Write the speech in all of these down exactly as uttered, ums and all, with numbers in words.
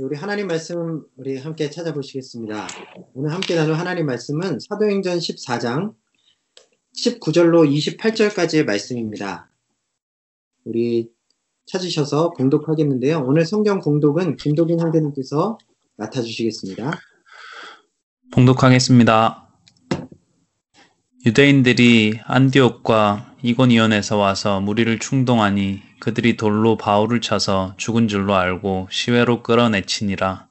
우리 하나님 말씀 우리 함께 찾아보시겠습니다. 오늘 함께 나눌 하나님 말씀은 사도행전 십사 장 십구 절로 이십팔 절까지의 말씀입니다. 우리 찾으셔서 봉독하겠는데요. 오늘 성경 봉독은 김도균 형제님께서 맡아주시겠습니다. 봉독하겠습니다. 유대인들이 안디옥과 이고니온에서 와서 무리를 충동하니 그들이 돌로 바울을 쳐서 죽은 줄로 알고 시외로 끌어내치니라.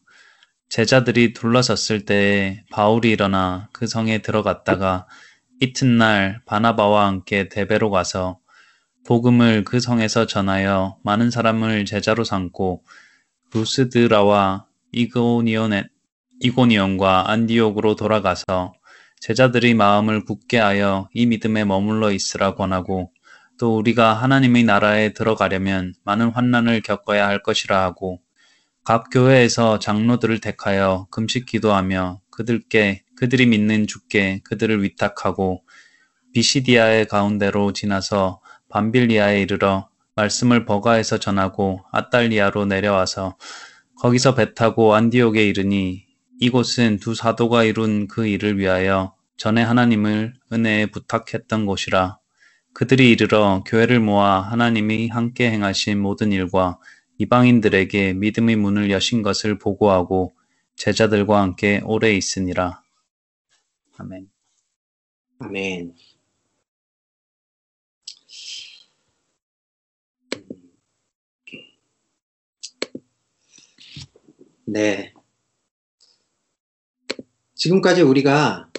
제자들이 둘러섰을 때에 바울이 일어나 그 성에 들어갔다가 이튿날 바나바와 함께 대베로 가서 복음을 그 성에서 전하여 많은 사람을 제자로 삼고 루스드라와 이고니온에, 이고니온과 안디옥으로 돌아가서 제자들이 마음을 굳게 하여 이 믿음에 머물러 있으라 권하고, 또 우리가 하나님의 나라에 들어가려면 많은 환난을 겪어야 할 것이라 하고, 각 교회에서 장로들을 택하여 금식 기도하며 그들께 그들이 믿는 주께 그들을 위탁하고 비시디아의 가운데로 지나서 밤빌리아에 이르러 말씀을 버가에서 전하고 아탈리아로 내려와서 거기서 배 타고 안디옥에 이르니, 이곳은 두 사도가 이룬 그 일을 위하여 전에 하나님을 은혜에 부탁했던 곳이라. 그들이 이르러 교회를 모아 하나님이 함께 행하신 모든 일과 이방인들에게 믿음의 문을 여신 것을 보고하고 제자들과 함께 오래 있으니라. 아멘. 아멘. 네. 지금까지 우리가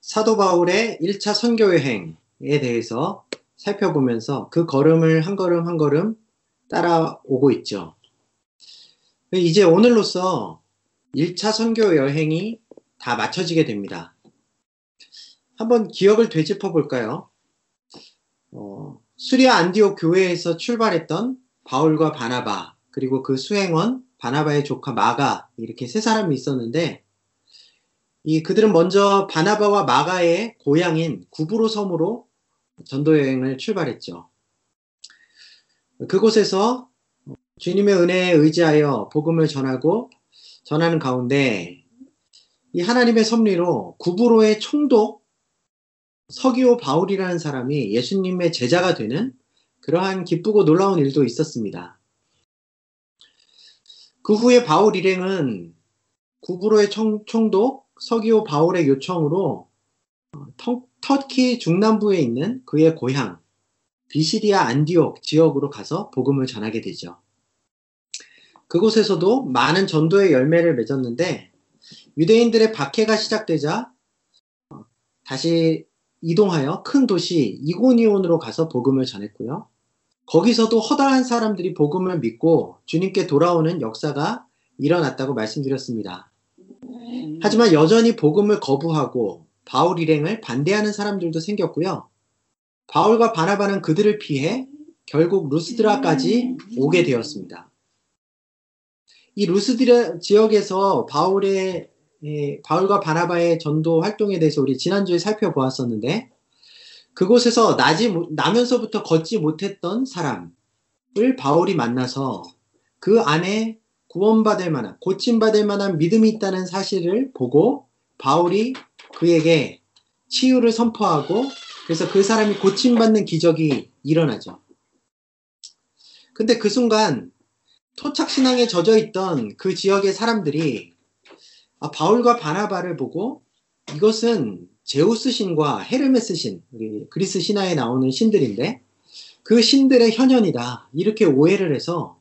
사도 바울의 일 차 선교 여행에 대해서 살펴보면서 그 걸음을 한 걸음 한 걸음 따라오고 있죠. 이제 오늘로써 일 차 선교 여행이 다 마쳐지게 됩니다. 한번 기억을 되짚어 볼까요? 어, 수리아 안디옥 교회에서 출발했던 바울과 바나바, 그리고 그 수행원 바나바의 조카 마가, 이렇게 세 사람이 있었는데, 이 그들은 먼저 바나바와 마가의 고향인 구브로 섬으로 전도 여행을 출발했죠. 그곳에서 주님의 은혜에 의지하여 복음을 전하고 전하는 가운데, 이 하나님의 섭리로 구브로의 총독 서기오 바울이라는 사람이 예수님의 제자가 되는 그러한 기쁘고 놀라운 일도 있었습니다. 그 후에 바울 일행은 구브로의 총, 총독 서기오 바울의 요청으로 터, 터키 중남부에 있는 그의 고향 비시디아 안디옥 지역으로 가서 복음을 전하게 되죠. 그곳에서도 많은 전도의 열매를 맺었는데, 유대인들의 박해가 시작되자 다시 이동하여 큰 도시 이고니온으로 가서 복음을 전했고요. 거기서도 허다한 사람들이 복음을 믿고 주님께 돌아오는 역사가 일어났다고 말씀드렸습니다. 하지만 여전히 복음을 거부하고 바울 일행을 반대하는 사람들도 생겼고요. 바울과 바나바는 그들을 피해 결국 루스드라까지 오게 되었습니다. 이 루스드라 지역에서 바울의 예, 바울과 바나바의 전도 활동에 대해서 우리 지난주에 살펴보았었는데, 그곳에서 나지, 나면서부터 걷지 못했던 사람을 바울이 만나서 그 안에 구원받을 만한, 고침받을 만한 믿음이 있다는 사실을 보고 바울이 그에게 치유를 선포하고, 그래서 그 사람이 고침받는 기적이 일어나죠. 근데 그 순간 토착신앙에 젖어있던 그 지역의 사람들이 아, 바울과 바나바를 보고, 이것은 제우스 신과 헤르메스 신, 그리스 신화에 나오는 신들인데 그 신들의 현현이다, 이렇게 오해를 해서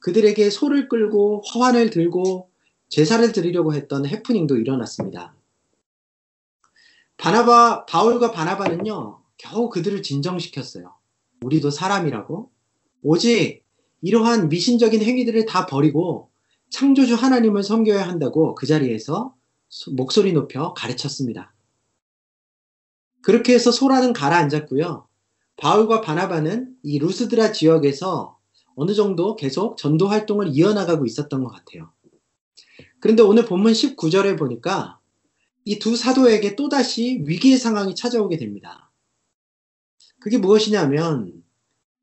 그들에게 소를 끌고 화환을 들고 제사를 드리려고 했던 해프닝도 일어났습니다. 바나바, 바울과 바나바는요, 겨우 그들을 진정시켰어요. 우리도 사람이라고. 오직 이러한 미신적인 행위들을 다 버리고 창조주 하나님을 섬겨야 한다고 그 자리에서 목소리 높여 가르쳤습니다. 그렇게 해서 소라는 가라앉았고요. 바울과 바나바는 이 루스드라 지역에서 어느 정도 계속 전도 활동을 이어나가고 있었던 것 같아요. 그런데 오늘 본문 십구 절에 보니까 이 두 사도에게 또다시 위기의 상황이 찾아오게 됩니다. 그게 무엇이냐면,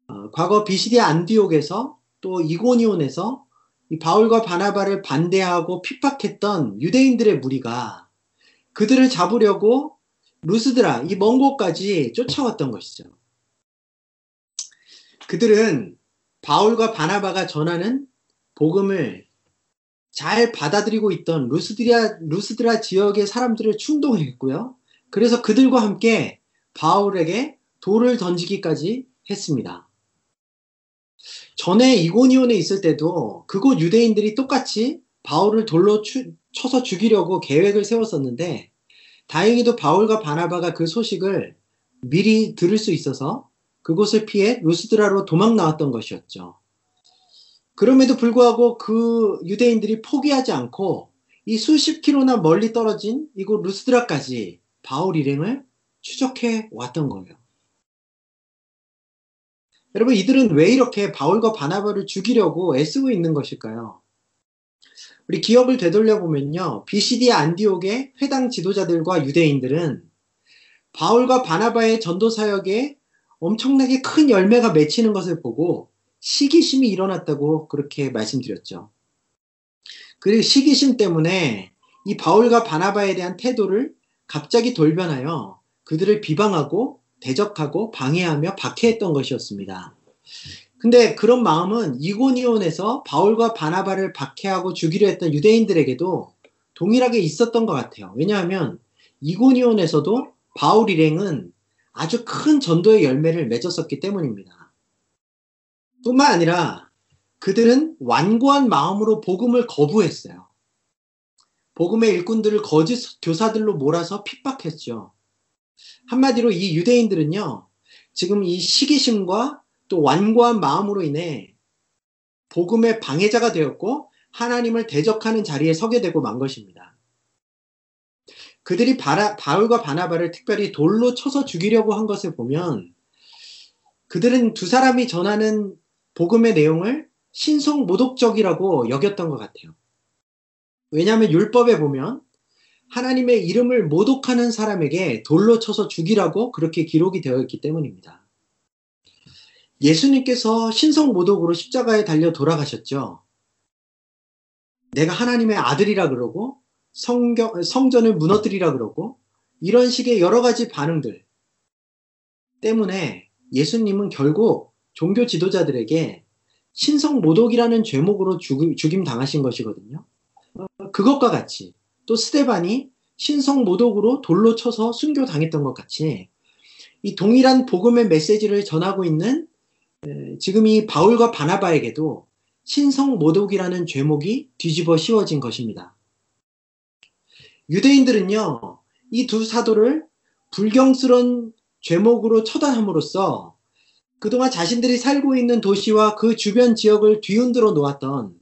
어, 과거 비시디아 안디옥에서 또 이고니온에서 이 바울과 바나바를 반대하고 핍박했던 유대인들의 무리가 그들을 잡으려고 루스드라, 이 먼 곳까지 쫓아왔던 것이죠. 그들은 바울과 바나바가 전하는 복음을 잘 받아들이고 있던 루스드라, 루스드라 지역의 사람들을 충동했고요. 그래서 그들과 함께 바울에게 돌을 던지기까지 했습니다. 전에 이고니온에 있을 때도 그곳 유대인들이 똑같이 바울을 돌로 추, 쳐서 죽이려고 계획을 세웠었는데 다행히도 바울과 바나바가 그 소식을 미리 들을 수 있어서 그곳을 피해 루스드라로 도망 나왔던 것이었죠. 그럼에도 불구하고 그 유대인들이 포기하지 않고 이 수십 킬로나 멀리 떨어진 이곳 루스드라까지 바울 일행을 추적해 왔던 거예요. 여러분, 이들은 왜 이렇게 바울과 바나바를 죽이려고 애쓰고 있는 것일까요? 우리 기억을 되돌려보면요. 비시디아 안디옥의 회당 지도자들과 유대인들은 바울과 바나바의 전도사역에 엄청나게 큰 열매가 맺히는 것을 보고 시기심이 일어났다고 그렇게 말씀드렸죠. 그 시기심 때문에 이 바울과 바나바에 대한 태도를 갑자기 돌변하여 그들을 비방하고 대적하고 방해하며 박해했던 것이었습니다. 근데 그런 마음은 이고니온에서 바울과 바나바를 박해하고 죽이려 했던 유대인들에게도 동일하게 있었던 것 같아요. 왜냐하면 이고니온에서도 바울 일행은 아주 큰 전도의 열매를 맺었었기 때문입니다. 뿐만 아니라 그들은 완고한 마음으로 복음을 거부했어요. 복음의 일꾼들을 거짓 교사들로 몰아서 핍박했죠. 한마디로 이 유대인들은요, 지금 이 시기심과 또 완고한 마음으로 인해 복음의 방해자가 되었고 하나님을 대적하는 자리에 서게 되고 만 것입니다. 그들이 바라, 바울과 바나바를 특별히 돌로 쳐서 죽이려고 한 것을 보면 그들은 두 사람이 전하는 복음의 내용을 신성모독적이라고 여겼던 것 같아요. 왜냐하면 율법에 보면 하나님의 이름을 모독하는 사람에게 돌로 쳐서 죽이라고 그렇게 기록이 되어 있기 때문입니다. 예수님께서 신성모독으로 십자가에 달려 돌아가셨죠. 내가 하나님의 아들이라 그러고 성경, 성전을 무너뜨리라 그러고 이런 식의 여러 가지 반응들 때문에 예수님은 결국 종교 지도자들에게 신성모독이라는 죄목으로 죽임, 죽임당하신 것이거든요. 그것과 같이 또 스데반이 신성모독으로 돌로 쳐서 순교당했던 것 같이 이 동일한 복음의 메시지를 전하고 있는 지금 이 바울과 바나바에게도 신성모독이라는 죄목이 뒤집어 씌워진 것입니다. 유대인들은요, 이 두 사도를 불경스러운 죄목으로 처단함으로써 그동안 자신들이 살고 있는 도시와 그 주변 지역을 뒤흔들어 놓았던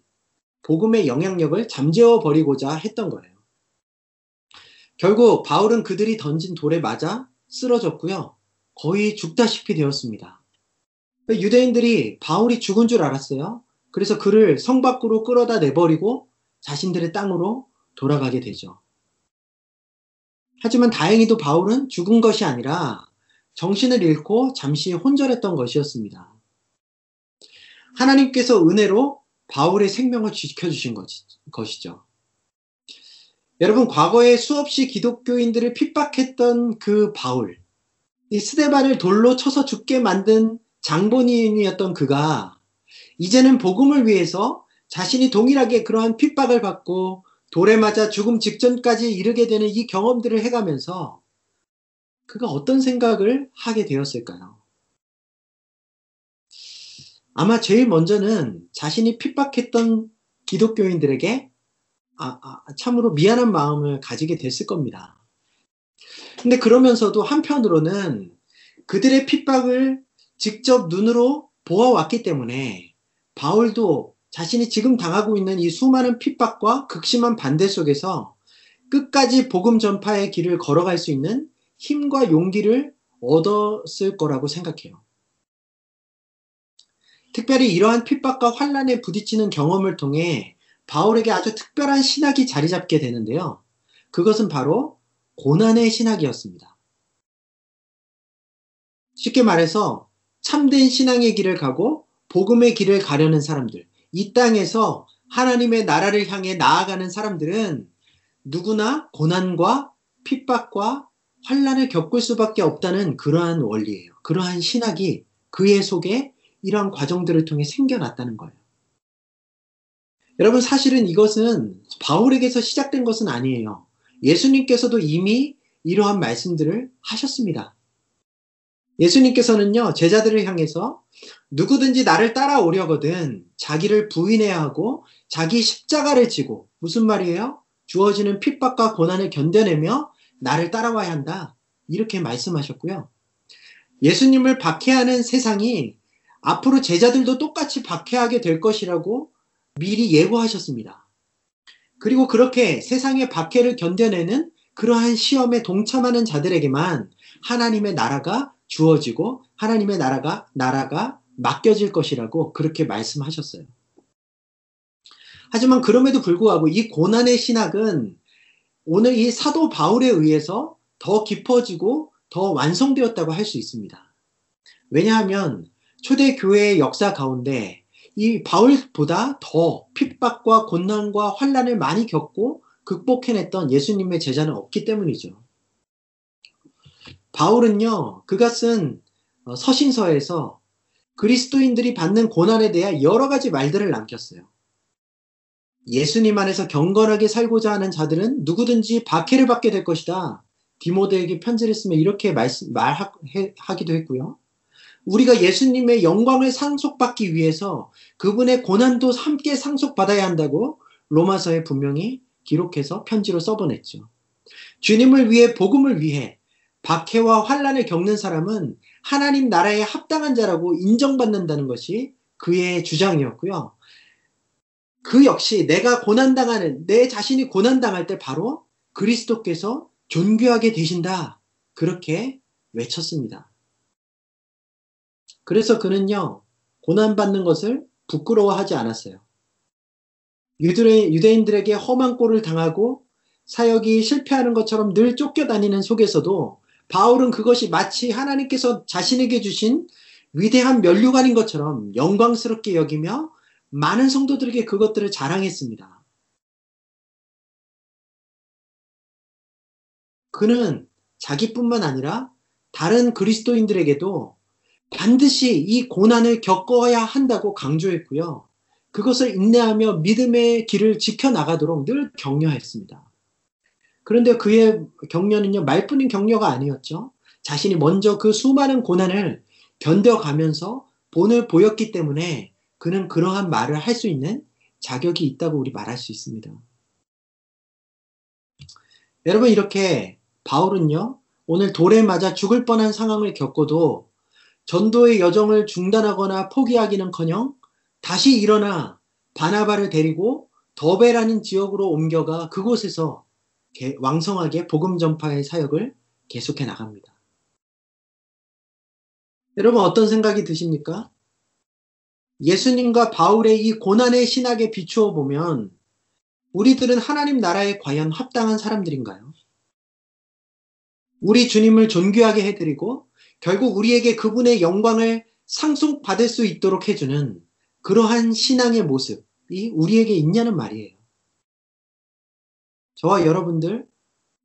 복음의 영향력을 잠재워 버리고자 했던 거예요. 결국 바울은 그들이 던진 돌에 맞아 쓰러졌고요. 거의 죽다시피 되었습니다. 유대인들이 바울이 죽은 줄 알았어요. 그래서 그를 성 밖으로 끌어다 내버리고 자신들의 땅으로 돌아가게 되죠. 하지만 다행히도 바울은 죽은 것이 아니라 정신을 잃고 잠시 혼절했던 것이었습니다. 하나님께서 은혜로 바울의 생명을 지켜주신 것이죠. 여러분, 과거에 수없이 기독교인들을 핍박했던 그 바울, 이 스데반을 돌로 쳐서 죽게 만든 장본인이었던 그가 이제는 복음을 위해서 자신이 동일하게 그러한 핍박을 받고 돌에 맞아 죽음 직전까지 이르게 되는 이 경험들을 해가면서 그가 어떤 생각을 하게 되었을까요? 아마 제일 먼저는 자신이 핍박했던 기독교인들에게 아, 아, 참으로 미안한 마음을 가지게 됐을 겁니다. 근데 그러면서도 한편으로는 그들의 핍박을 직접 눈으로 보아왔기 때문에 바울도 자신이 지금 당하고 있는 이 수많은 핍박과 극심한 반대 속에서 끝까지 복음 전파의 길을 걸어갈 수 있는 힘과 용기를 얻었을 거라고 생각해요. 특별히 이러한 핍박과 환난에 부딪히는 경험을 통해 바울에게 아주 특별한 신학이 자리 잡게 되는데요. 그것은 바로 고난의 신학이었습니다. 쉽게 말해서 참된 신앙의 길을 가고 복음의 길을 가려는 사람들, 이 땅에서 하나님의 나라를 향해 나아가는 사람들은 누구나 고난과 핍박과 환난을 겪을 수밖에 없다는 그러한 원리예요. 그러한 신학이 그의 속에 이러한 과정들을 통해 생겨났다는 거예요. 여러분, 사실은 이것은 바울에게서 시작된 것은 아니에요. 예수님께서도 이미 이러한 말씀들을 하셨습니다. 예수님께서는요, 제자들을 향해서 누구든지 나를 따라오려거든 자기를 부인해야 하고 자기 십자가를 지고, 무슨 말이에요? 주어지는 핍박과 고난을 견뎌내며 나를 따라와야 한다, 이렇게 말씀하셨고요. 예수님을 박해하는 세상이 앞으로 제자들도 똑같이 박해하게 될 것이라고 미리 예고하셨습니다. 그리고 그렇게 세상의 박해를 견뎌내는 그러한 시험에 동참하는 자들에게만 하나님의 나라가 주어지고 하나님의 나라가 나라가 맡겨질 것이라고 그렇게 말씀하셨어요. 하지만 그럼에도 불구하고 이 고난의 신학은 오늘 이 사도 바울에 의해서 더 깊어지고 더 완성되었다고 할 수 있습니다. 왜냐하면 초대 교회의 역사 가운데 이 바울보다 더 핍박과 고난과 환난을 많이 겪고 극복해냈던 예수님의 제자는 없기 때문이죠. 바울은요, 그가 쓴 서신서에서 그리스도인들이 받는 고난에 대한 여러 가지 말들을 남겼어요. 예수님 안에서 경건하게 살고자 하는 자들은 누구든지 박해를 받게 될 것이다. 디모데에게 편지를 쓰며 이렇게 말씀, 말하기도 했고요. 우리가 예수님의 영광을 상속받기 위해서 그분의 고난도 함께 상속받아야 한다고 로마서에 분명히 기록해서 편지로 써보냈죠. 주님을 위해, 복음을 위해 박해와 환난을 겪는 사람은 하나님 나라에 합당한 자라고 인정받는다는 것이 그의 주장이었고요. 그 역시 내가 고난당하는, 내 자신이 고난당할 때 바로 그리스도께서 존귀하게 되신다, 그렇게 외쳤습니다. 그래서 그는요, 고난받는 것을 부끄러워하지 않았어요. 유대, 유대인들에게 험한 꼴을 당하고 사역이 실패하는 것처럼 늘 쫓겨다니는 속에서도 바울은 그것이 마치 하나님께서 자신에게 주신 위대한 면류관인 것처럼 영광스럽게 여기며 많은 성도들에게 그것들을 자랑했습니다. 그는 자기뿐만 아니라 다른 그리스도인들에게도 반드시 이 고난을 겪어야 한다고 강조했고요. 그것을 인내하며 믿음의 길을 지켜나가도록 늘 격려했습니다. 그런데 그의 격려는요, 말뿐인 격려가 아니었죠. 자신이 먼저 그 수많은 고난을 견뎌가면서 본을 보였기 때문에 그는 그러한 말을 할 수 있는 자격이 있다고 우리 말할 수 있습니다. 여러분, 이렇게 바울은요, 오늘 돌에 맞아 죽을 뻔한 상황을 겪고도 전도의 여정을 중단하거나 포기하기는커녕 다시 일어나 바나바를 데리고 더베라는 지역으로 옮겨가 그곳에서 왕성하게 복음 전파의 사역을 계속해 나갑니다. 여러분, 어떤 생각이 드십니까? 예수님과 바울의 이 고난의 신학에 비추어 보면 우리들은 하나님 나라에 과연 합당한 사람들인가요? 우리 주님을 존귀하게 해드리고 결국 우리에게 그분의 영광을 상속받을 수 있도록 해주는 그러한 신앙의 모습이 우리에게 있냐는 말이에요. 저와 여러분들,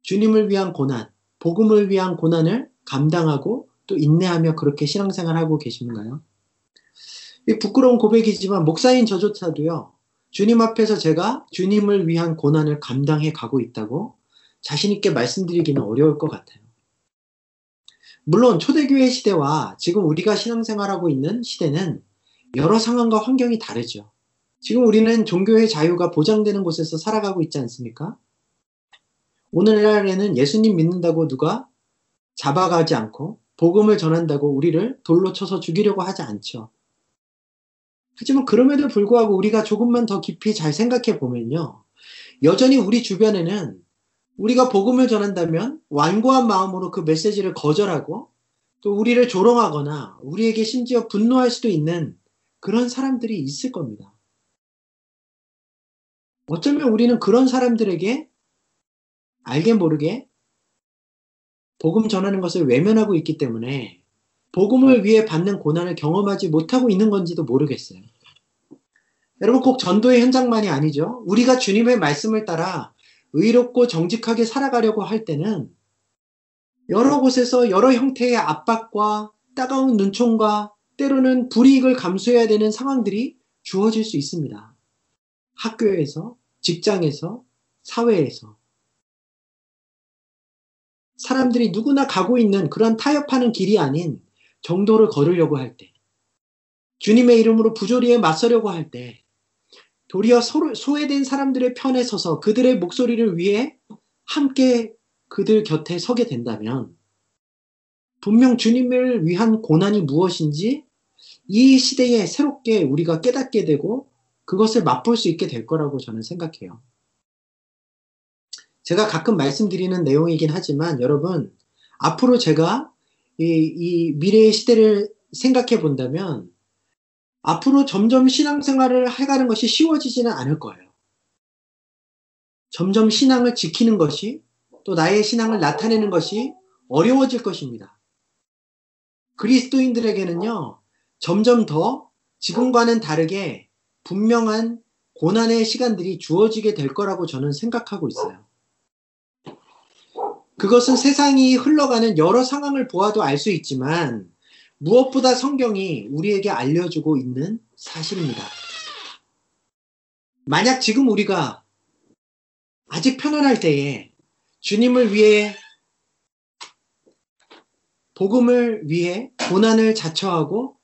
주님을 위한 고난, 복음을 위한 고난을 감당하고 또 인내하며 그렇게 신앙생활하고 계시는가요? 이 부끄러운 고백이지만 목사인 저조차도요, 주님 앞에서 제가 주님을 위한 고난을 감당해 가고 있다고 자신있게 말씀드리기는 어려울 것 같아요. 물론 초대교회 시대와 지금 우리가 신앙생활하고 있는 시대는 여러 상황과 환경이 다르죠. 지금 우리는 종교의 자유가 보장되는 곳에서 살아가고 있지 않습니까? 오늘날에는 예수님 믿는다고 누가 잡아가지 않고 복음을 전한다고 우리를 돌로 쳐서 죽이려고 하지 않죠. 하지만 그럼에도 불구하고 우리가 조금만 더 깊이 잘 생각해 보면요, 여전히 우리 주변에는 우리가 복음을 전한다면 완고한 마음으로 그 메시지를 거절하고 또 우리를 조롱하거나 우리에게 심지어 분노할 수도 있는 그런 사람들이 있을 겁니다. 어쩌면 우리는 그런 사람들에게 알게 모르게 복음 전하는 것을 외면하고 있기 때문에 복음을 위해 받는 고난을 경험하지 못하고 있는 건지도 모르겠어요. 여러분 꼭 전도의 현장만이 아니죠. 우리가 주님의 말씀을 따라 의롭고 정직하게 살아가려고 할 때는 여러 곳에서 여러 형태의 압박과 따가운 눈총과 때로는 불이익을 감수해야 되는 상황들이 주어질 수 있습니다. 학교에서, 직장에서, 사회에서. 사람들이 누구나 가고 있는 그런 타협하는 길이 아닌 정도를 걸으려고 할 때, 주님의 이름으로 부조리에 맞서려고 할 때, 도리어 소외된 사람들의 편에 서서 그들의 목소리를 위해 함께 그들 곁에 서게 된다면 분명 주님을 위한 고난이 무엇인지 이 시대에 새롭게 우리가 깨닫게 되고 그것을 맛볼 수 있게 될 거라고 저는 생각해요. 제가 가끔 말씀드리는 내용이긴 하지만 여러분, 앞으로 제가 이, 이 미래의 시대를 생각해 본다면 앞으로 점점 신앙생활을 해가는 것이 쉬워지지는 않을 거예요. 점점 신앙을 지키는 것이 또 나의 신앙을 나타내는 것이 어려워질 것입니다. 그리스도인들에게는요, 점점 더 지금과는 다르게 분명한 고난의 시간들이 주어지게 될 거라고 저는 생각하고 있어요. 그것은 세상이 흘러가는 여러 상황을 보아도 알 수 있지만 무엇보다 성경이 우리에게 알려주고 있는 사실입니다. 만약 지금 우리가 아직 편안할 때에 주님을 위해 복음을 위해 고난을 자처하고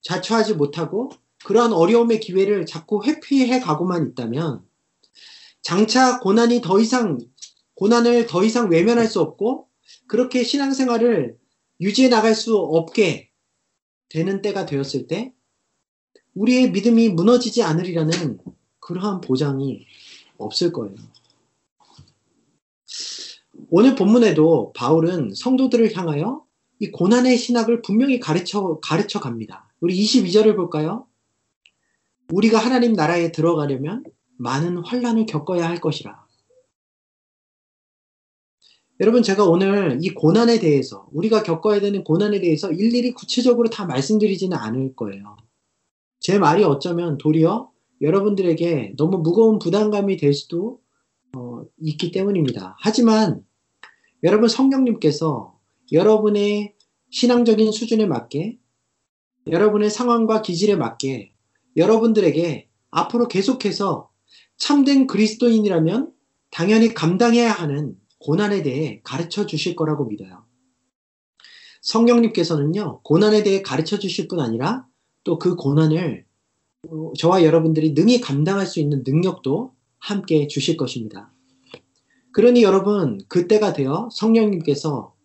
자처하지 못하고 그러한 어려움의 기회를 자꾸 회피해 가고만 있다면 장차 고난이 더 이상 고난을 더 이상 외면할 수 없고 그렇게 신앙생활을 유지해 나갈 수 없게 되는 때가 되었을 때 우리의 믿음이 무너지지 않으리라는 그러한 보장이 없을 거예요. 오늘 본문에도 바울은 성도들을 향하여 이 고난의 신학을 분명히 가르쳐, 가르쳐 갑니다. 우리 이십이 절을 볼까요? 우리가 하나님 나라에 들어가려면 많은 환난을 겪어야 할 것이라. 여러분, 제가 오늘 이 고난에 대해서 우리가 겪어야 되는 고난에 대해서 일일이 구체적으로 다 말씀드리지는 않을 거예요. 제 말이 어쩌면 도리어 여러분들에게 너무 무거운 부담감이 될 수도 어, 있기 때문입니다. 하지만 여러분 성령님께서 여러분의 신앙적인 수준에 맞게 여러분의 상황과 기질에 맞게 여러분들에게 앞으로 계속해서 참된 그리스도인이라면 당연히 감당해야 하는 고난에 대해 가르쳐 주실 거라고 믿어요. 성령님께서는요, 고난에 대해 가르쳐 주실 뿐 아니라 또 그 고난을 저와 여러분들이 능히 감당할 수 있는 능력도 함께 주실 것입니다. 그러니 여러분, 그때가 되어 성령님께서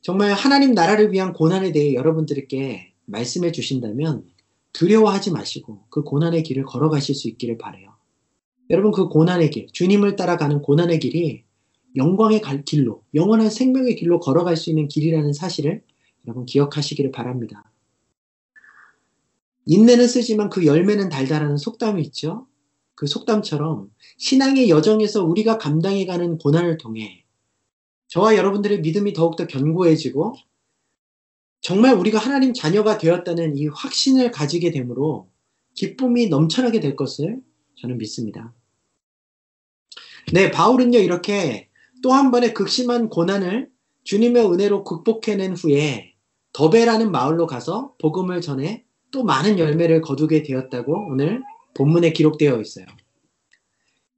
정말 하나님 나라를 위한 고난에 대해 여러분들께 말씀해 주신다면 두려워하지 마시고 그 고난의 길을 걸어가실 수 있기를 바라요. 여러분, 그 고난의 길, 주님을 따라가는 고난의 길이 영광의 길로, 영원한 생명의 길로 걸어갈 수 있는 길이라는 사실을 여러분 기억하시기를 바랍니다. 인내는 쓰지만 그 열매는 달다라는 속담이 있죠. 그 속담처럼 신앙의 여정에서 우리가 감당해가는 고난을 통해 저와 여러분들의 믿음이 더욱더 견고해지고 정말 우리가 하나님 자녀가 되었다는 이 확신을 가지게 되므로 기쁨이 넘쳐나게 될 것을 저는 믿습니다. 네, 바울은요, 이렇게 또 한 번의 극심한 고난을 주님의 은혜로 극복해낸 후에 더베라는 마을로 가서 복음을 전해 또 많은 열매를 거두게 되었다고 오늘 본문에 기록되어 있어요.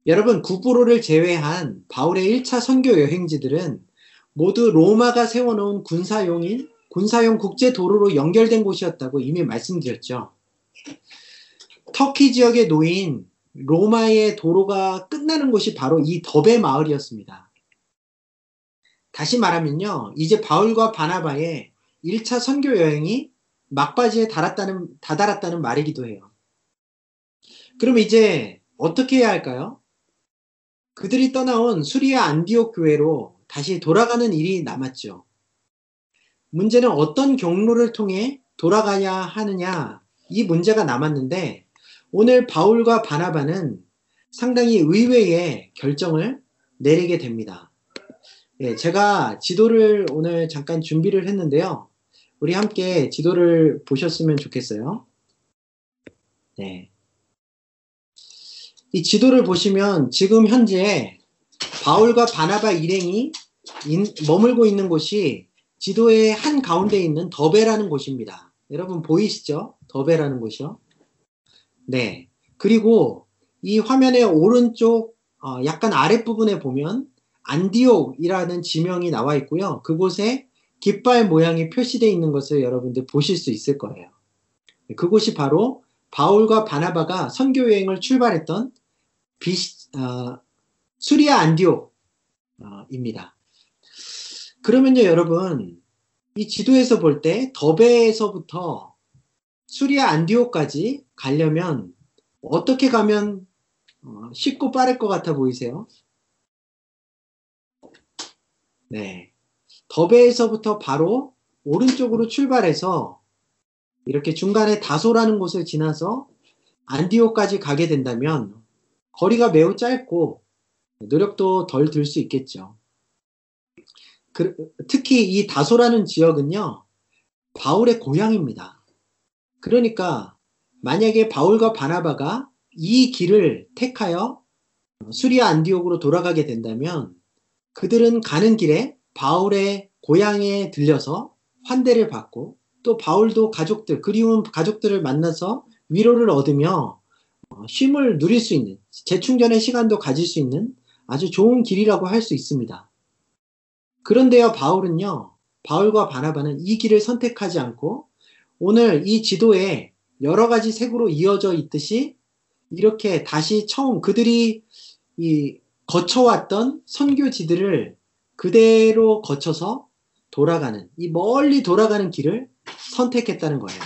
여러분, 구브로를 제외한 바울의 일 차 선교 여행지들은 모두 로마가 세워놓은 군사용인 군사용 국제도로로 연결된 곳이었다고 이미 말씀드렸죠. 터키 지역에 놓인 로마의 도로가 끝나는 곳이 바로 이 더베 마을이었습니다. 다시 말하면요, 이제 바울과 바나바의 일 차 선교 여행이 막바지에 달았다는, 다다랐다는 말이기도 해요. 그럼 이제 어떻게 해야 할까요? 그들이 떠나온 수리아 안디옥 교회로 다시 돌아가는 일이 남았죠. 문제는 어떤 경로를 통해 돌아가야 하느냐, 이 문제가 남았는데 오늘 바울과 바나바는 상당히 의외의 결정을 내리게 됩니다. 예, 제가 지도를 오늘 잠깐 준비를 했는데요. 우리 함께 지도를 보셨으면 좋겠어요. 네, 이 지도를 보시면 지금 현재 바울과 바나바 일행이 인, 머물고 있는 곳이 지도의 한 가운데 있는 더베라는 곳입니다. 여러분 보이시죠? 더베라는 곳이요. 네. 그리고 이 화면의 오른쪽 어, 약간 아랫부분에 보면 안디옥이라는 지명이 나와 있고요. 그곳에 깃발 모양이 표시되어 있는 것을 여러분들 보실 수 있을 거예요. 그곳이 바로 바울과 바나바가 선교 여행을 출발했던 비시, 어, 수리아 안디옥입니다. 그러면요, 여러분, 이 지도에서 볼 때 더베에서부터 수리아 안디옥까지 가려면 어떻게 가면 쉽고 빠를 것 같아 보이세요? 네, 더베에서부터 바로 오른쪽으로 출발해서 이렇게 중간에 다소라는 곳을 지나서 안디옥까지 가게 된다면 거리가 매우 짧고 노력도 덜 들 수 있겠죠. 그, 특히 이 다소라는 지역은요, 바울의 고향입니다. 그러니까 만약에 바울과 바나바가 이 길을 택하여 수리아 안디옥으로 돌아가게 된다면 그들은 가는 길에 바울의 고향에 들려서 환대를 받고 또 바울도 가족들, 그리운 가족들을 만나서 위로를 얻으며 쉼을 누릴 수 있는, 재충전의 시간도 가질 수 있는 아주 좋은 길이라고 할 수 있습니다. 그런데요, 바울은요, 바울과 바나바는 이 길을 선택하지 않고 오늘 이 지도에 여러 가지 색으로 이어져 있듯이 이렇게 다시 처음 그들이 이 거쳐왔던 선교지들을 그대로 거쳐서 돌아가는, 이 멀리 돌아가는 길을 선택했다는 거예요.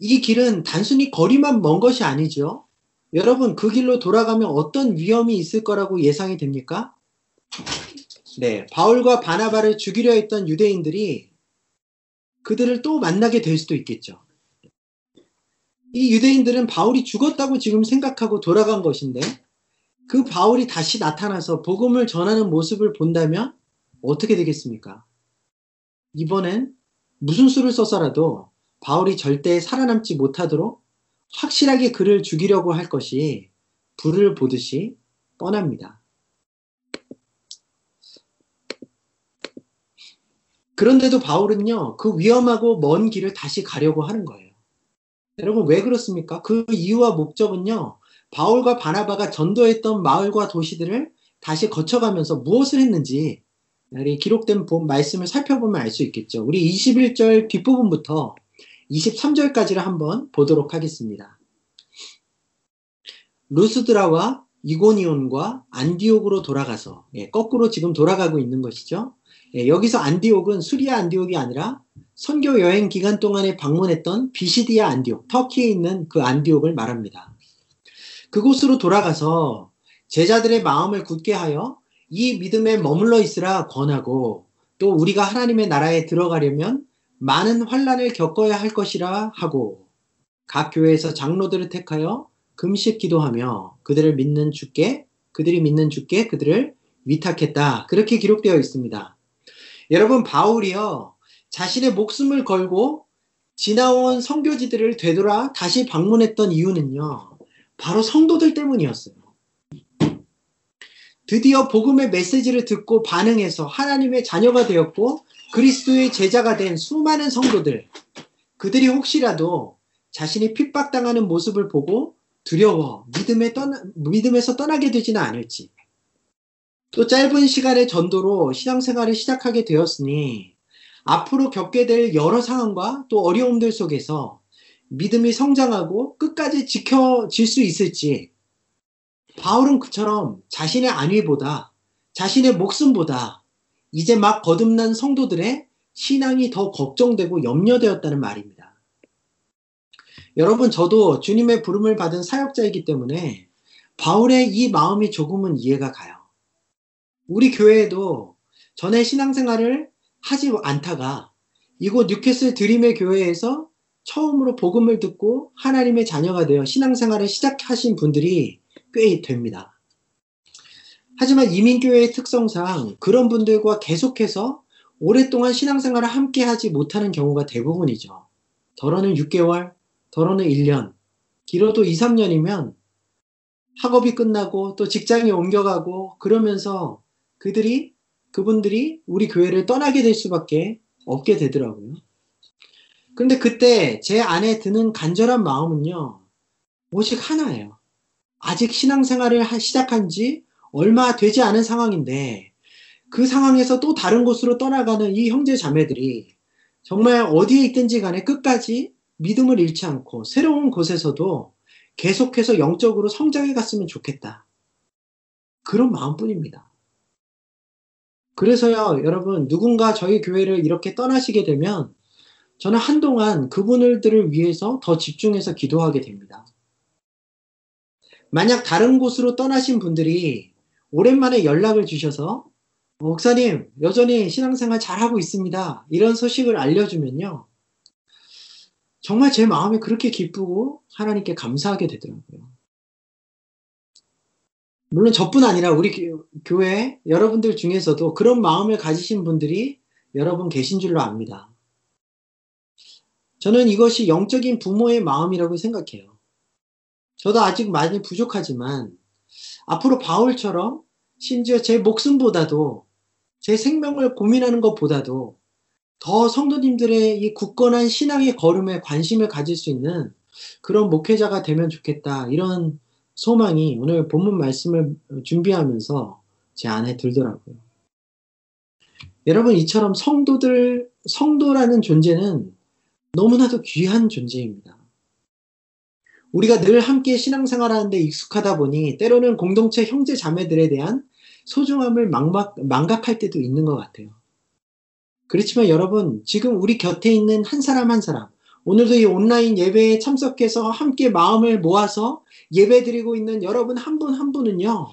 이 길은 단순히 거리만 먼 것이 아니죠. 여러분, 그 길로 돌아가면 어떤 위험이 있을 거라고 예상이 됩니까? 네, 바울과 바나바를 죽이려 했던 유대인들이 그들을 또 만나게 될 수도 있겠죠. 이 유대인들은 바울이 죽었다고 지금 생각하고 돌아간 것인데 그 바울이 다시 나타나서 복음을 전하는 모습을 본다면 어떻게 되겠습니까? 이번엔 무슨 수를 써서라도 바울이 절대 살아남지 못하도록 확실하게 그를 죽이려고 할 것이 불을 보듯이 뻔합니다. 그런데도 바울은요, 그 위험하고 먼 길을 다시 가려고 하는 거예요. 여러분, 왜 그렇습니까? 그 이유와 목적은요, 바울과 바나바가 전도했던 마을과 도시들을 다시 거쳐가면서 무엇을 했는지 기록된 말씀을 살펴보면 알 수 있겠죠. 우리 이십일 절 뒷부분부터 이십삼 절까지를 한번 보도록 하겠습니다. 루스드라와 이고니온과 안디옥으로 돌아가서, 예, 거꾸로 지금 돌아가고 있는 것이죠. 예, 여기서 안디옥은 수리아 안디옥이 아니라 선교 여행 기간 동안에 방문했던 비시디아 안디옥, 터키에 있는 그 안디옥을 말합니다. 그곳으로 돌아가서 제자들의 마음을 굳게 하여 이 믿음에 머물러 있으라 권하고, 또 우리가 하나님의 나라에 들어가려면 많은 환난을 겪어야 할 것이라 하고, 각 교회에서 장로들을 택하여 금식 기도하며 그들을 믿는 주께 그들이 믿는 주께 그들을 위탁했다. 그렇게 기록되어 있습니다. 여러분, 바울이요, 자신의 목숨을 걸고 지나온 선교지들을 되돌아 다시 방문했던 이유는요, 바로 성도들 때문이었어요. 드디어 복음의 메시지를 듣고 반응해서 하나님의 자녀가 되었고 그리스도의 제자가 된 수많은 성도들, 그들이 혹시라도 자신이 핍박당하는 모습을 보고 두려워 믿음에 떠나, 믿음에서 떠나게 되지는 않을지, 또 짧은 시간의 전도로 신앙생활을 시작하게 되었으니 앞으로 겪게 될 여러 상황과 또 어려움들 속에서 믿음이 성장하고 끝까지 지켜질 수 있을지, 바울은 그처럼 자신의 안위보다, 자신의 목숨보다 이제 막 거듭난 성도들의 신앙이 더 걱정되고 염려되었다는 말입니다. 여러분, 저도 주님의 부름을 받은 사역자이기 때문에 바울의 이 마음이 조금은 이해가 가요. 우리 교회에도 전에 신앙생활을 하지 않다가 이곳 뉴캐슬 드림의 교회에서 처음으로 복음을 듣고 하나님의 자녀가 되어 신앙생활을 시작하신 분들이 꽤 됩니다. 하지만 이민교회의 특성상 그런 분들과 계속해서 오랫동안 신앙생활을 함께 하지 못하는 경우가 대부분이죠. 덜어는 육 개월, 덜어는 일 년, 길어도 이, 삼 년이면 학업이 끝나고 또 직장에 옮겨가고 그러면서 그들이, 그분들이 우리 교회를 떠나게 될 수밖에 없게 되더라고요. 근데 그때 제 안에 드는 간절한 마음은요, 오직 하나예요. 아직 신앙생활을 시작한 지 얼마 되지 않은 상황인데 그 상황에서 또 다른 곳으로 떠나가는 이 형제 자매들이 정말 어디에 있든지 간에 끝까지 믿음을 잃지 않고 새로운 곳에서도 계속해서 영적으로 성장해 갔으면 좋겠다. 그런 마음뿐입니다. 그래서요, 여러분, 누군가 저희 교회를 이렇게 떠나시게 되면 저는 한동안 그분들을 위해서 더 집중해서 기도하게 됩니다. 만약 다른 곳으로 떠나신 분들이 오랜만에 연락을 주셔서 목사님, 여전히 신앙생활 잘하고 있습니다. 이런 소식을 알려주면요. 정말 제 마음이 그렇게 기쁘고 하나님께 감사하게 되더라고요. 물론 저뿐 아니라 우리 교회 여러분들 중에서도 그런 마음을 가지신 분들이 여러분 계신 줄로 압니다. 저는 이것이 영적인 부모의 마음이라고 생각해요. 저도 아직 많이 부족하지만 앞으로 바울처럼 심지어 제 목숨보다도 제 생명을 고민하는 것보다도 더 성도님들의 이 굳건한 신앙의 걸음에 관심을 가질 수 있는 그런 목회자가 되면 좋겠다. 이런 소망이 오늘 본문 말씀을 준비하면서 제 안에 들더라고요. 여러분, 이처럼 성도들, 성도라는 존재는 너무나도 귀한 존재입니다. 우리가 늘 함께 신앙생활하는데 익숙하다 보니 때로는 공동체 형제 자매들에 대한 소중함을 망각, 망각할 때도 있는 것 같아요. 그렇지만 여러분, 지금 우리 곁에 있는 한 사람 한 사람, 오늘도 이 온라인 예배에 참석해서 함께 마음을 모아서 예배드리고 있는 여러분 한 분 한 분은요,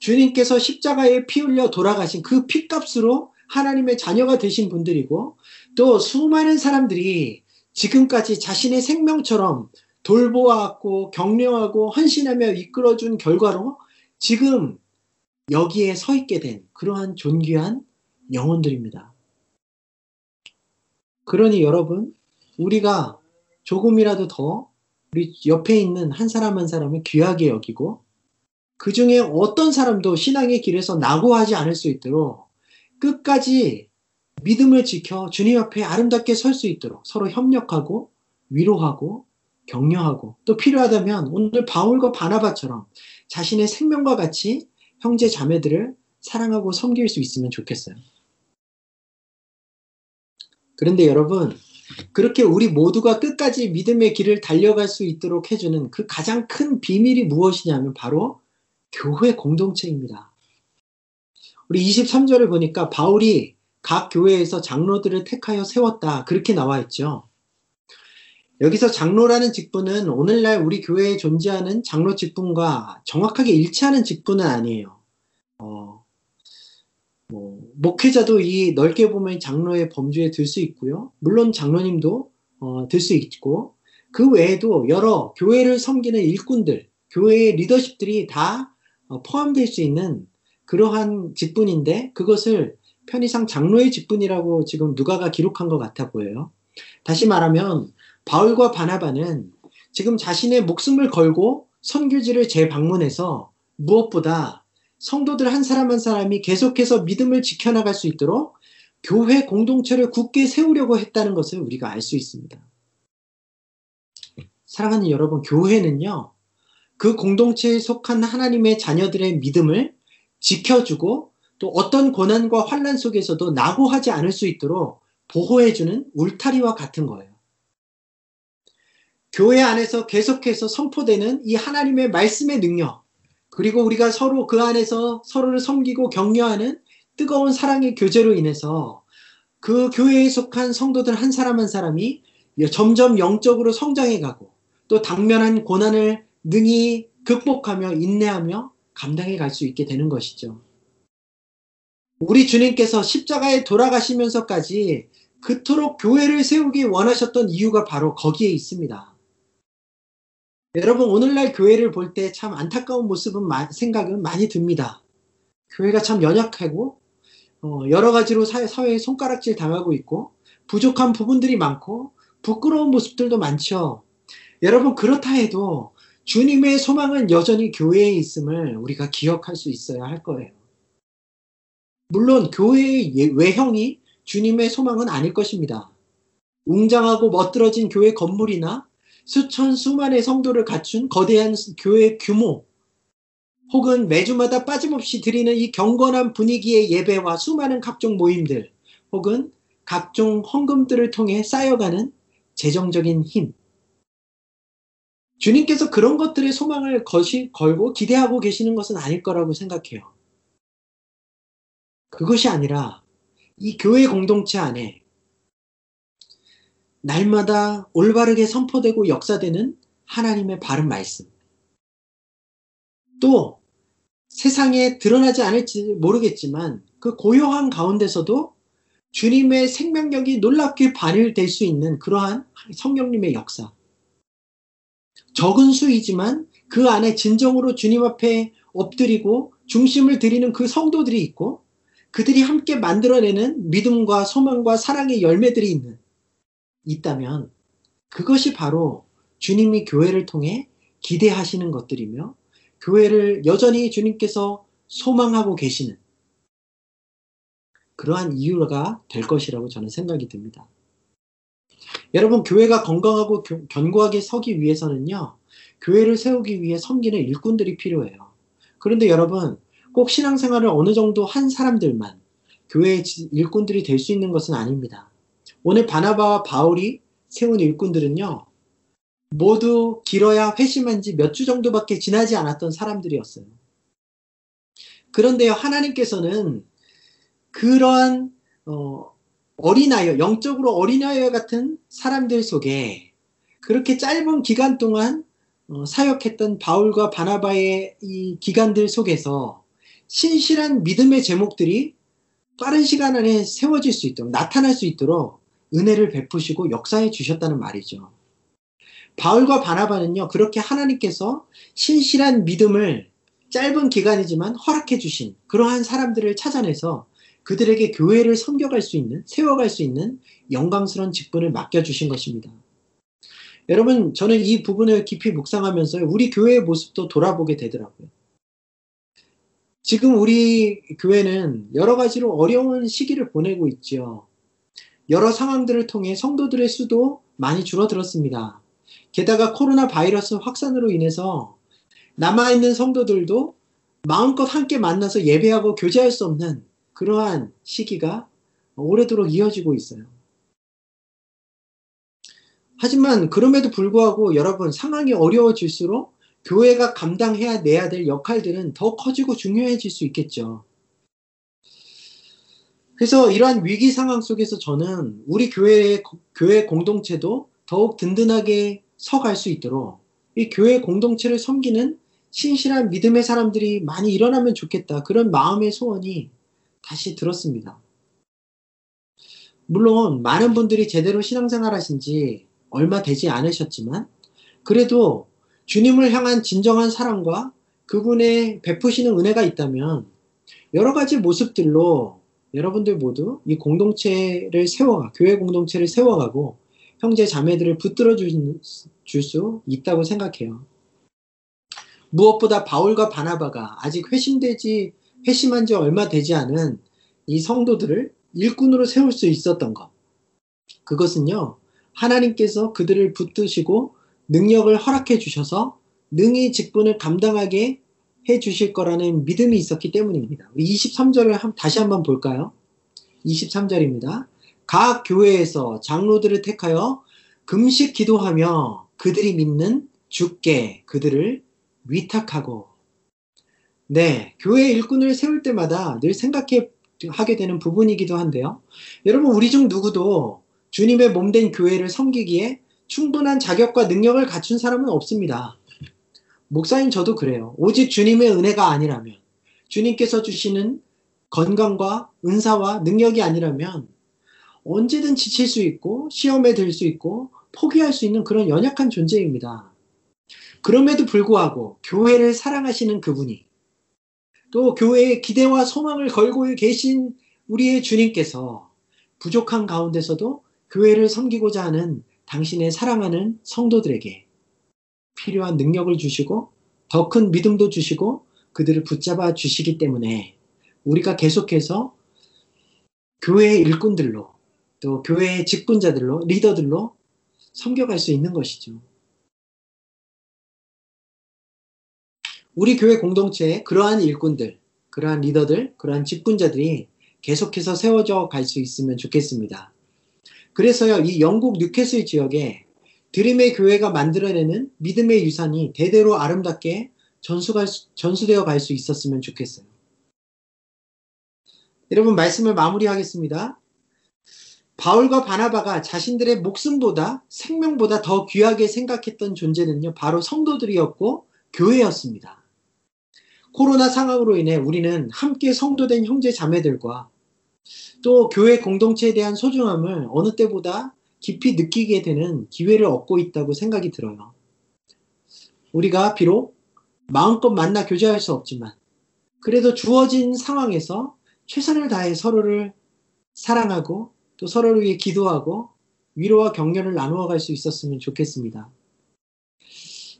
주님께서 십자가에 피 흘려 돌아가신 그 피값으로 하나님의 자녀가 되신 분들이고, 또 수많은 사람들이 지금까지 자신의 생명처럼 돌보았고 격려하고 헌신하며 이끌어준 결과로 지금 여기에 서 있게 된 그러한 존귀한 영혼들입니다. 그러니 여러분, 우리가 조금이라도 더 우리 옆에 있는 한 사람 한 사람을 귀하게 여기고 그 중에 어떤 사람도 신앙의 길에서 낙오하지 않을 수 있도록 끝까지 믿음을 지켜 주님 앞에 아름답게 설 수 있도록 서로 협력하고 위로하고 격려하고 또 필요하다면 오늘 바울과 바나바처럼 자신의 생명과 같이 형제 자매들을 사랑하고 섬길 수 있으면 좋겠어요. 그런데 여러분, 그렇게 우리 모두가 끝까지 믿음의 길을 달려갈 수 있도록 해주는 그 가장 큰 비밀이 무엇이냐면 바로 교회 공동체입니다. 우리 이십삼 절을 보니까 바울이 각 교회에서 장로들을 택하여 세웠다. 그렇게 나와 있죠. 여기서 장로라는 직분은 오늘날 우리 교회에 존재하는 장로 직분과 정확하게 일치하는 직분은 아니에요. 어, 뭐, 목회자도 이 넓게 보면 장로의 범주에 들 수 있고요. 물론 장로님도 어, 들 수 있고, 그 외에도 여러 교회를 섬기는 일꾼들, 교회의 리더십들이 다 어, 포함될 수 있는 그러한 직분인데 그것을 편의상 장로의 직분이라고 지금 누가가 기록한 것 같아 보여요. 다시 말하면 바울과 바나바는 지금 자신의 목숨을 걸고 선교지를 재방문해서 무엇보다 성도들 한 사람 한 사람이 계속해서 믿음을 지켜나갈 수 있도록 교회 공동체를 굳게 세우려고 했다는 것을 우리가 알 수 있습니다. 사랑하는 여러분, 교회는요, 그 공동체에 속한 하나님의 자녀들의 믿음을 지켜주고 또 어떤 고난과 환난 속에서도 낙오하지 않을 수 있도록 보호해주는 울타리와 같은 거예요. 교회 안에서 계속해서 선포되는 이 하나님의 말씀의 능력, 그리고 우리가 서로 그 안에서 서로를 섬기고 격려하는 뜨거운 사랑의 교제로 인해서 그 교회에 속한 성도들 한 사람 한 사람이 점점 영적으로 성장해가고 또 당면한 고난을 능히 극복하며 인내하며 감당해 갈 수 있게 되는 것이죠. 우리 주님께서 십자가에 돌아가시면서까지 그토록 교회를 세우기 원하셨던 이유가 바로 거기에 있습니다. 여러분, 오늘날 교회를 볼 때 참 안타까운 모습은 마, 생각은 많이 듭니다. 교회가 참 연약하고 어, 여러 가지로 사회, 사회에 손가락질 당하고 있고 부족한 부분들이 많고 부끄러운 모습들도 많죠. 여러분, 그렇다 해도 주님의 소망은 여전히 교회에 있음을 우리가 기억할 수 있어야 할 거예요. 물론 교회의 외형이 주님의 소망은 아닐 것입니다. 웅장하고 멋들어진 교회 건물이나 수천 수만의 성도를 갖춘 거대한 교회 규모, 혹은 매주마다 빠짐없이 드리는 이 경건한 분위기의 예배와 수많은 각종 모임들, 혹은 각종 헌금들을 통해 쌓여가는 재정적인 힘. 주님께서 그런 것들의 소망을 것이 걸고 기대하고 계시는 것은 아닐 거라고 생각해요. 그것이 아니라 이 교회 공동체 안에 날마다 올바르게 선포되고 역사되는 하나님의 바른 말씀, 또 세상에 드러나지 않을지 모르겠지만 그 고요한 가운데서도 주님의 생명력이 놀랍게 발휘될 수 있는 그러한 성령님의 역사, 적은 수이지만 그 안에 진정으로 주님 앞에 엎드리고 중심을 드리는 그 성도들이 있고, 그들이 함께 만들어내는 믿음과 소망과 사랑의 열매들이 있는 있다면 그것이 바로 주님이 교회를 통해 기대하시는 것들이며, 교회를 여전히 주님께서 소망하고 계시는 그러한 이유가 될 것이라고 저는 생각이 듭니다. 여러분, 교회가 건강하고 교, 견고하게 서기 위해서는요, 교회를 세우기 위해 섬기는 일꾼들이 필요해요. 그런데 여러분, 꼭 신앙생활을 어느 정도 한 사람들만 교회의 일꾼들이 될 수 있는 것은 아닙니다. 오늘 바나바와 바울이 세운 일꾼들은요, 모두 길어야 회심한 지 몇 주 정도밖에 지나지 않았던 사람들이었어요. 그런데요, 하나님께서는 그러한 어, 어린아이, 영적으로 어린아이 같은 사람들 속에 그렇게 짧은 기간 동안 어, 사역했던 바울과 바나바의 이 기간들 속에서 신실한 믿음의 제목들이 빠른 시간 안에 세워질 수 있도록, 나타날 수 있도록 은혜를 베푸시고 역사해 주셨다는 말이죠. 바울과 바나바는요, 그렇게 하나님께서 신실한 믿음을 짧은 기간이지만 허락해 주신 그러한 사람들을 찾아내서 그들에게 교회를 섬겨갈 수 있는, 세워갈 수 있는 영광스러운 직분을 맡겨주신 것입니다. 여러분, 저는 이 부분을 깊이 묵상하면서 우리 교회의 모습도 돌아보게 되더라고요. 지금 우리 교회는 여러 가지로 어려운 시기를 보내고 있죠. 여러 상황들을 통해 성도들의 수도 많이 줄어들었습니다. 게다가 코로나 바이러스 확산으로 인해서 남아있는 성도들도 마음껏 함께 만나서 예배하고 교제할 수 없는 그러한 시기가 오래도록 이어지고 있어요. 하지만 그럼에도 불구하고 여러분, 상황이 어려워질수록 교회가 감당해야 내야 될 역할들은 더 커지고 중요해질 수 있겠죠. 그래서 이러한 위기 상황 속에서 저는 우리 교회의 교회 공동체도 더욱 든든하게 서갈 수 있도록 이 교회 공동체를 섬기는 신실한 믿음의 사람들이 많이 일어나면 좋겠다, 그런 마음의 소원이 다시 들었습니다. 물론 많은 분들이 제대로 신앙생활 하신 지 얼마 되지 않으셨지만 그래도 주님을 향한 진정한 사랑과 그분의 베푸시는 은혜가 있다면 여러 가지 모습들로 여러분들 모두 이 공동체를 세워가, 교회 공동체를 세워가고 형제 자매들을 붙들어 줄 수 있다고 생각해요. 무엇보다 바울과 바나바가 아직 회심되지, 회심한 지 얼마 되지 않은 이 성도들을 일꾼으로 세울 수 있었던 것. 그것은요, 하나님께서 그들을 붙드시고 능력을 허락해 주셔서 능히 직분을 감당하게 해 주실 거라는 믿음이 있었기 때문입니다. 이십삼 절을 다시 한번 볼까요? 이십삼 절입니다. 각 교회에서 장로들을 택하여 금식 기도하며 그들이 믿는 주께 그들을 위탁하고. 네, 교회 일꾼을 세울 때마다 늘 생각해 하게 되는 부분이기도 한데요. 여러분, 우리 중 누구도 주님의 몸된 교회를 섬기기에 충분한 자격과 능력을 갖춘 사람은 없습니다. 목사인 저도 그래요. 오직 주님의 은혜가 아니라면, 주님께서 주시는 건강과 은사와 능력이 아니라면 언제든 지칠 수 있고 시험에 들 수 있고 포기할 수 있는 그런 연약한 존재입니다. 그럼에도 불구하고 교회를 사랑하시는 그분이, 또 교회의 기대와 소망을 걸고 계신 우리의 주님께서 부족한 가운데서도 교회를 섬기고자 하는 당신의 사랑하는 성도들에게 필요한 능력을 주시고 더 큰 믿음도 주시고 그들을 붙잡아 주시기 때문에 우리가 계속해서 교회의 일꾼들로 또 교회의 직분자들로 리더들로 섬겨갈 수 있는 것이죠. 우리 교회 공동체에 그러한 일꾼들, 그러한 리더들, 그러한 직분자들이 계속해서 세워져 갈 수 있으면 좋겠습니다. 그래서요, 이 영국 뉴캐슬 지역에 드림의 교회가 만들어내는 믿음의 유산이 대대로 아름답게 전수가, 전수되어 갈 수 있었으면 좋겠어요. 여러분, 말씀을 마무리하겠습니다. 바울과 바나바가 자신들의 목숨보다 생명보다 더 귀하게 생각했던 존재는요, 바로 성도들이었고 교회였습니다. 코로나 상황으로 인해 우리는 함께 성도된 형제 자매들과 또 교회 공동체에 대한 소중함을 어느 때보다 깊이 느끼게 되는 기회를 얻고 있다고 생각이 들어요. 우리가 비록 마음껏 만나 교제할 수 없지만 그래도 주어진 상황에서 최선을 다해 서로를 사랑하고 또 서로를 위해 기도하고 위로와 격려를 나누어 갈 수 있었으면 좋겠습니다.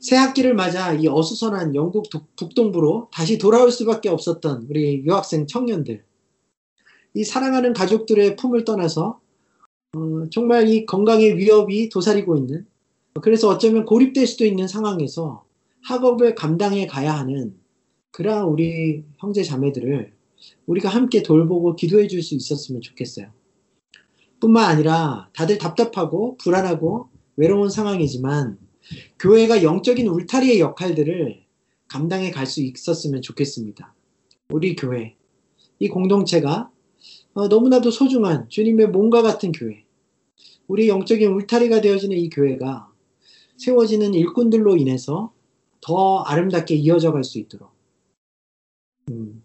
새학기를 맞아 이 어수선한 영국 북동부로 다시 돌아올 수밖에 없었던 우리 유학생 청년들, 이 사랑하는 가족들의 품을 떠나서 어, 정말 이 건강의 위협이 도사리고 있는, 그래서 어쩌면 고립될 수도 있는 상황에서 학업을 감당해 가야 하는 그러한 우리 형제 자매들을 우리가 함께 돌보고 기도해 줄 수 있었으면 좋겠어요. 뿐만 아니라 다들 답답하고 불안하고 외로운 상황이지만 교회가 영적인 울타리의 역할들을 감당해 갈 수 있었으면 좋겠습니다. 우리 교회, 이 공동체가 너무나도 소중한 주님의 몸과 같은 교회, 우리 영적인 울타리가 되어지는 이 교회가 세워지는 일꾼들로 인해서 더 아름답게 이어져 갈 수 있도록, 음,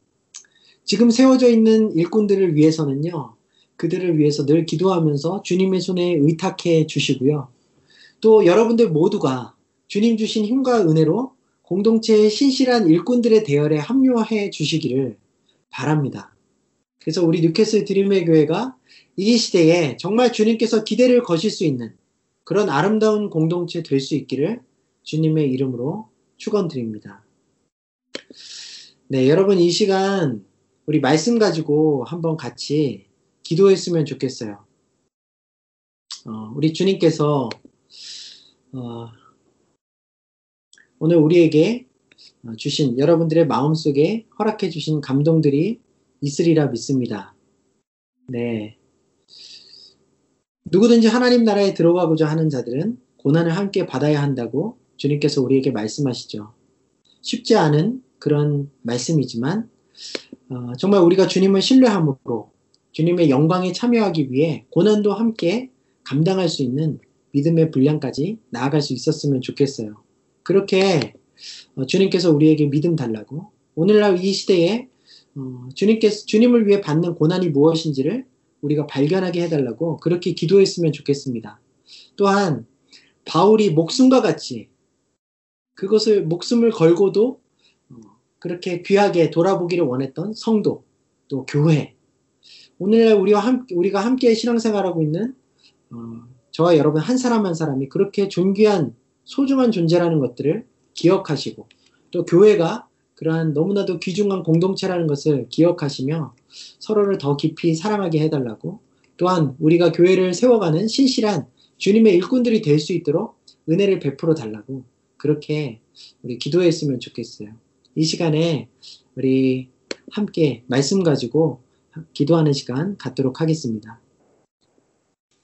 지금 세워져 있는 일꾼들을 위해서는요, 그들을 위해서 늘 기도하면서 주님의 손에 의탁해 주시고요, 또 여러분들 모두가 주님 주신 힘과 은혜로 공동체의 신실한 일꾼들의 대열에 합류해 주시기를 바랍니다. 그래서 우리 뉴캐슬 드림의 교회가 이 시대에 정말 주님께서 기대를 거실 수 있는 그런 아름다운 공동체 될 수 있기를 주님의 이름으로 축원드립니다. 네, 여러분, 이 시간 우리 말씀 가지고 한번 같이 기도했으면 좋겠어요. 어, 우리 주님께서 어, 오늘 우리에게 주신, 여러분들의 마음속에 허락해 주신 감동들이 있으리라 믿습니다. 네, 누구든지 하나님 나라에 들어가고자 하는 자들은 고난을 함께 받아야 한다고 주님께서 우리에게 말씀하시죠. 쉽지 않은 그런 말씀이지만 어, 정말 우리가 주님을 신뢰함으로 주님의 영광에 참여하기 위해 고난도 함께 감당할 수 있는 믿음의 분량까지 나아갈 수 있었으면 좋겠어요. 그렇게 주님께서 우리에게 믿음 달라고, 오늘날 이 시대에 주님께서, 주님을 위해 받는 고난이 무엇인지를 우리가 발견하게 해달라고 그렇게 기도했으면 좋겠습니다. 또한 바울이 목숨과 같이 그것을 목숨을 걸고도 그렇게 귀하게 돌아보기를 원했던 성도, 또 교회, 오늘날 우리와 함께, 우리가 함께 신앙생활하고 있는 어, 저와 여러분 한 사람 한 사람이 그렇게 존귀한 소중한 존재라는 것들을 기억하시고, 또 교회가 그러한 너무나도 귀중한 공동체라는 것을 기억하시며 서로를 더 깊이 사랑하게 해달라고, 또한 우리가 교회를 세워가는 신실한 주님의 일꾼들이 될 수 있도록 은혜를 베풀어 달라고 그렇게 우리 기도했으면 좋겠어요. 이 시간에 우리 함께 말씀 가지고 기도하는 시간 갖도록 하겠습니다.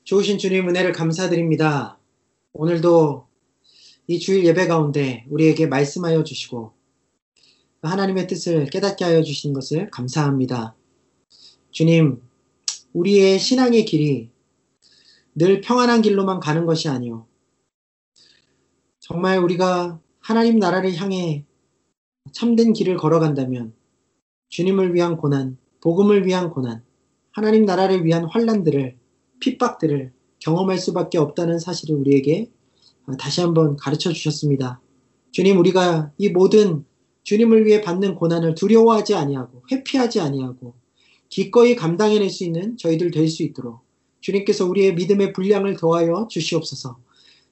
좋으신 주님 은혜를 감사드립니다. 오늘도 이 주일 예배 가운데 우리에게 말씀하여 주시고 하나님의 뜻을 깨닫게 하여 주신 것을 감사합니다. 주님, 우리의 신앙의 길이 늘 평안한 길로만 가는 것이 아니오, 정말 우리가 하나님 나라를 향해 참된 길을 걸어간다면 주님을 위한 고난, 복음을 위한 고난, 하나님 나라를 위한 환난들을, 핍박들을 경험할 수밖에 없다는 사실을 우리에게 다시 한번 가르쳐 주셨습니다. 주님, 우리가 이 모든 주님을 위해 받는 고난을 두려워하지 아니하고 회피하지 아니하고 기꺼이 감당해낼 수 있는 저희들 될 수 있도록 주님께서 우리의 믿음의 분량을 더하여 주시옵소서.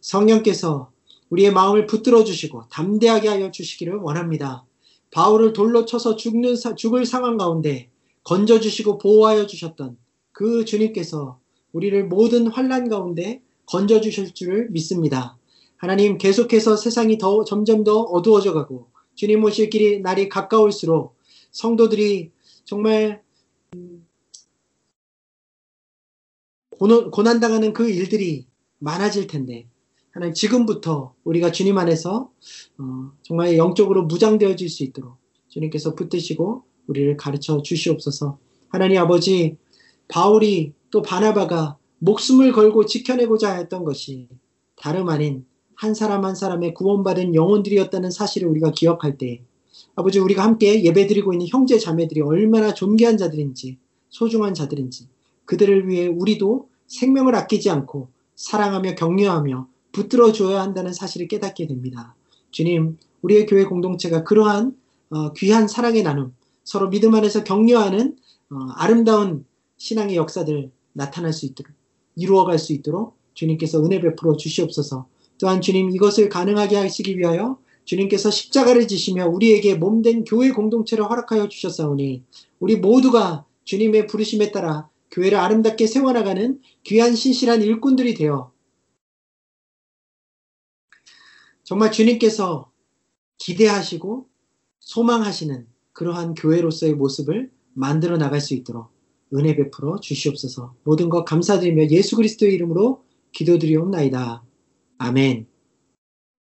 성령께서 우리의 마음을 붙들어 주시고 담대하게 하여 주시기를 원합니다. 바울을 돌로 쳐서 죽는, 죽을 상황 가운데 건져주시고 보호하여 주셨던 그 주님께서 우리를 모든 환난 가운데 건져주실 줄을 믿습니다. 하나님, 계속해서 세상이 더 점점 더 어두워져 가고 주님 오실 길이 날이 가까울수록 성도들이 정말 고난당하는 그 일들이 많아질 텐데, 하나님 지금부터 우리가 주님 안에서 정말 영적으로 무장되어질 수 있도록 주님께서 붙드시고 우리를 가르쳐 주시옵소서. 하나님 아버지, 바울이 또 바나바가 목숨을 걸고 지켜내고자 했던 것이 다름 아닌 한 사람 한 사람의 구원받은 영혼들이었다는 사실을 우리가 기억할 때, 아버지, 우리가 함께 예배드리고 있는 형제 자매들이 얼마나 존귀한 자들인지 소중한 자들인지, 그들을 위해 우리도 생명을 아끼지 않고 사랑하며 격려하며 붙들어줘야 한다는 사실을 깨닫게 됩니다. 주님, 우리의 교회 공동체가 그러한 어, 귀한 사랑의 나눔, 서로 믿음 안에서 격려하는 어, 아름다운 신앙의 역사들 나타날 수 있도록, 이루어갈 수 있도록 주님께서 은혜 베풀어 주시옵소서. 또한 주님, 이것을 가능하게 하시기 위하여 주님께서 십자가를 지시며 우리에게 몸된 교회 공동체를 허락하여 주셨사오니, 우리 모두가 주님의 부르심에 따라 교회를 아름답게 세워나가는 귀한 신실한 일꾼들이 되어 정말 주님께서 기대하시고 소망하시는 그러한 교회로서의 모습을 만들어 나갈 수 있도록 은혜 베풀어 주시옵소서. 모든 것 감사드리며 예수 그리스도의 이름으로 기도드리옵나이다. 아멘.